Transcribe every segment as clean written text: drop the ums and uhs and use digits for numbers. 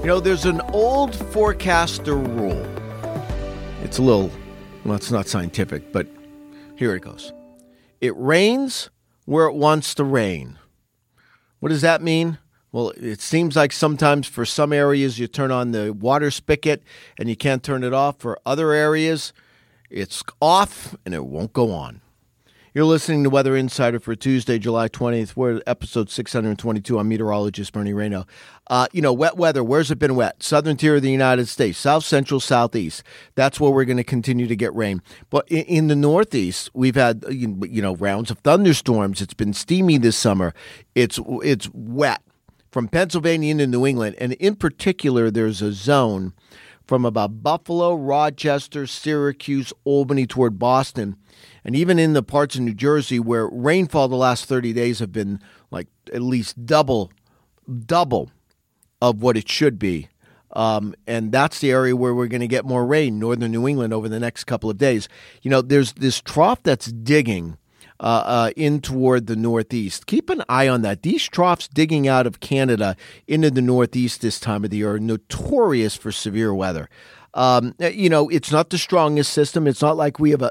You know, there's an old forecaster rule. It's a little, well, it's not scientific, but here it goes. It rains where it wants to rain. What does that mean? Well, it seems like sometimes for some areas you turn on the water spigot and you can't turn it off. For other areas, it's off and it won't go on. You're listening to Weather Insider for Tuesday, July 20th. We're at episode 622. I'm meteorologist Bernie Rayno. Wet weather. Where's it been wet? Southern tier of the United States, south, central, southeast. That's where we're going to continue to get rain. But in the northeast, we've had rounds of thunderstorms. It's been steamy this summer. It's wet from Pennsylvania into New England, and in particular, there's a zone from about Buffalo, Rochester, Syracuse, Albany toward Boston, and even in the parts of New Jersey where rainfall the last 30 days have been like at least double of what it should be. And that's the area where we're going to get more rain, northern New England, over the next couple of days. You know, there's this trough that's digging in toward the northeast. Keep an eye on that. These troughs digging out of Canada into the northeast this time of the year are notorious for severe weather. It's not the strongest system. It's not like we have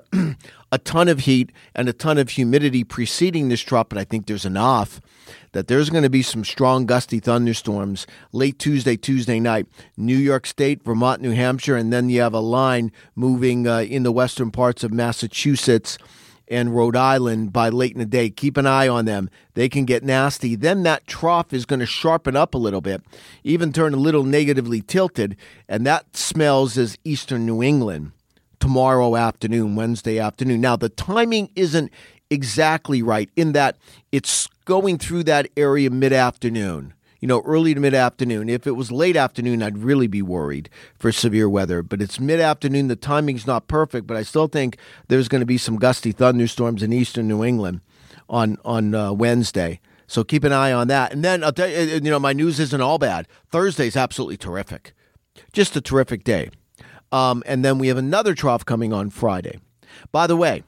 a ton of heat and a ton of humidity preceding this trough, but I think there's enough that there's going to be some strong gusty thunderstorms late Tuesday night. New York State, Vermont, New Hampshire, and then you have a line moving in the western parts of Massachusetts and Rhode Island by late in the day. Keep an eye on them. They can get nasty. Then that trough is going to sharpen up a little bit, even turn a little negatively tilted, and that smells as eastern New England tomorrow afternoon, Wednesday afternoon. Now, the timing isn't exactly right in that it's going through that area mid-afternoon, early to mid-afternoon. If it was late afternoon, I'd really be worried for severe weather. But it's mid-afternoon. The timing's not perfect, but I still think there's going to be some gusty thunderstorms in eastern New England on Wednesday. So keep an eye on that. And then I'll tell you, my news isn't all bad. Thursday's absolutely terrific. Just a terrific day. And then we have another trough coming on Friday. By the way,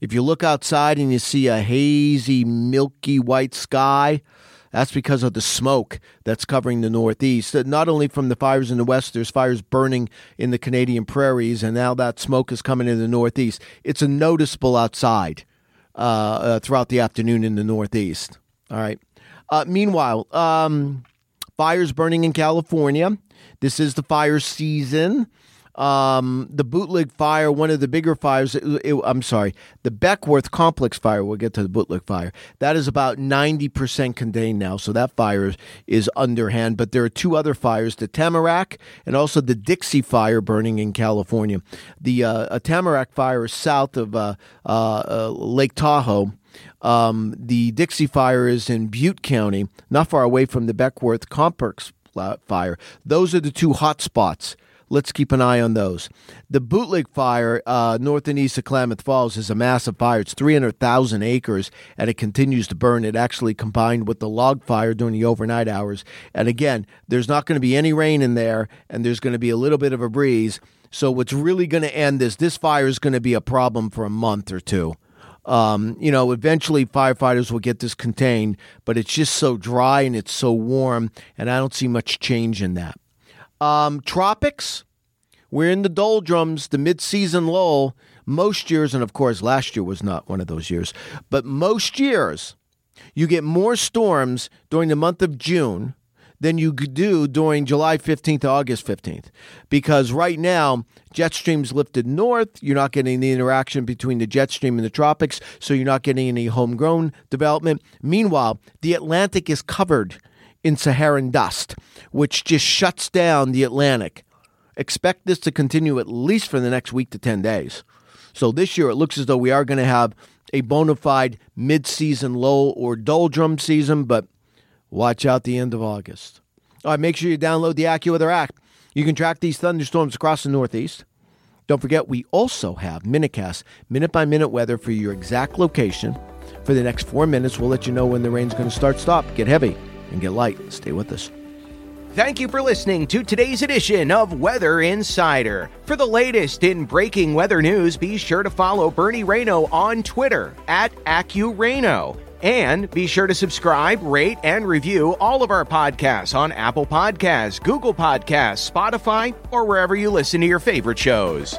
if you look outside and you see a hazy, milky white sky, that's because of the smoke that's covering the northeast. Not only from the fires in the west, there's fires burning in the Canadian prairies, and now that smoke is coming into the northeast. It's a noticeable outside throughout the afternoon in the northeast. All right. Meanwhile, fires burning in California. This is the fire season. The Bootleg Fire, one of the bigger fires, the Beckwourth Complex Fire, we'll get to the Bootleg Fire, that is about 90% contained now, so that fire is underhand, but there are two other fires, the Tamarack and also the Dixie Fire burning in California. The Tamarack Fire is south of Lake Tahoe. The Dixie Fire is in Butte County, not far away from the Beckwourth Complex Fire. Those are the two hot spots. Let's keep an eye on those. The Bootleg Fire, north and east of Klamath Falls, is a massive fire. It's 300,000 acres, and it continues to burn. It actually combined with the log fire during the overnight hours. And again, there's not going to be any rain in there, and there's going to be a little bit of a breeze. So what's really going to end this fire is going to be a problem for a month or two. Eventually firefighters will get this contained, but it's just so dry and it's so warm, and I don't see much change in that. Tropics, we're in the doldrums, the mid-season lull. Most years, and of course last year was not one of those years, but most years you get more storms during the month of June than you do during July 15th to August 15th. Because right now, jet streams lifted north. You're not getting the interaction between the jet stream and the tropics, so you're not getting any homegrown development. Meanwhile, the Atlantic is covered in Saharan dust, which just shuts down the Atlantic. Expect this to continue at least for the next week to 10 days. So this year, it looks as though we are going to have a bona fide mid-season lull or doldrum season, but watch out the end of August. All right, make sure you download the AccuWeather app. You can track these thunderstorms across the Northeast. Don't forget, we also have minicasts, minute-by-minute weather for your exact location. For the next 4 minutes, we'll let you know when the rain's going to start, stop, get heavy, and get light. Stay with us. Thank you for listening to today's edition of Weather Insider. For the latest in breaking weather news, be sure to follow Bernie Rayno on Twitter @AccuRayno. And be sure to subscribe, rate, and review all of our podcasts on Apple Podcasts, Google Podcasts, Spotify, or wherever you listen to your favorite shows.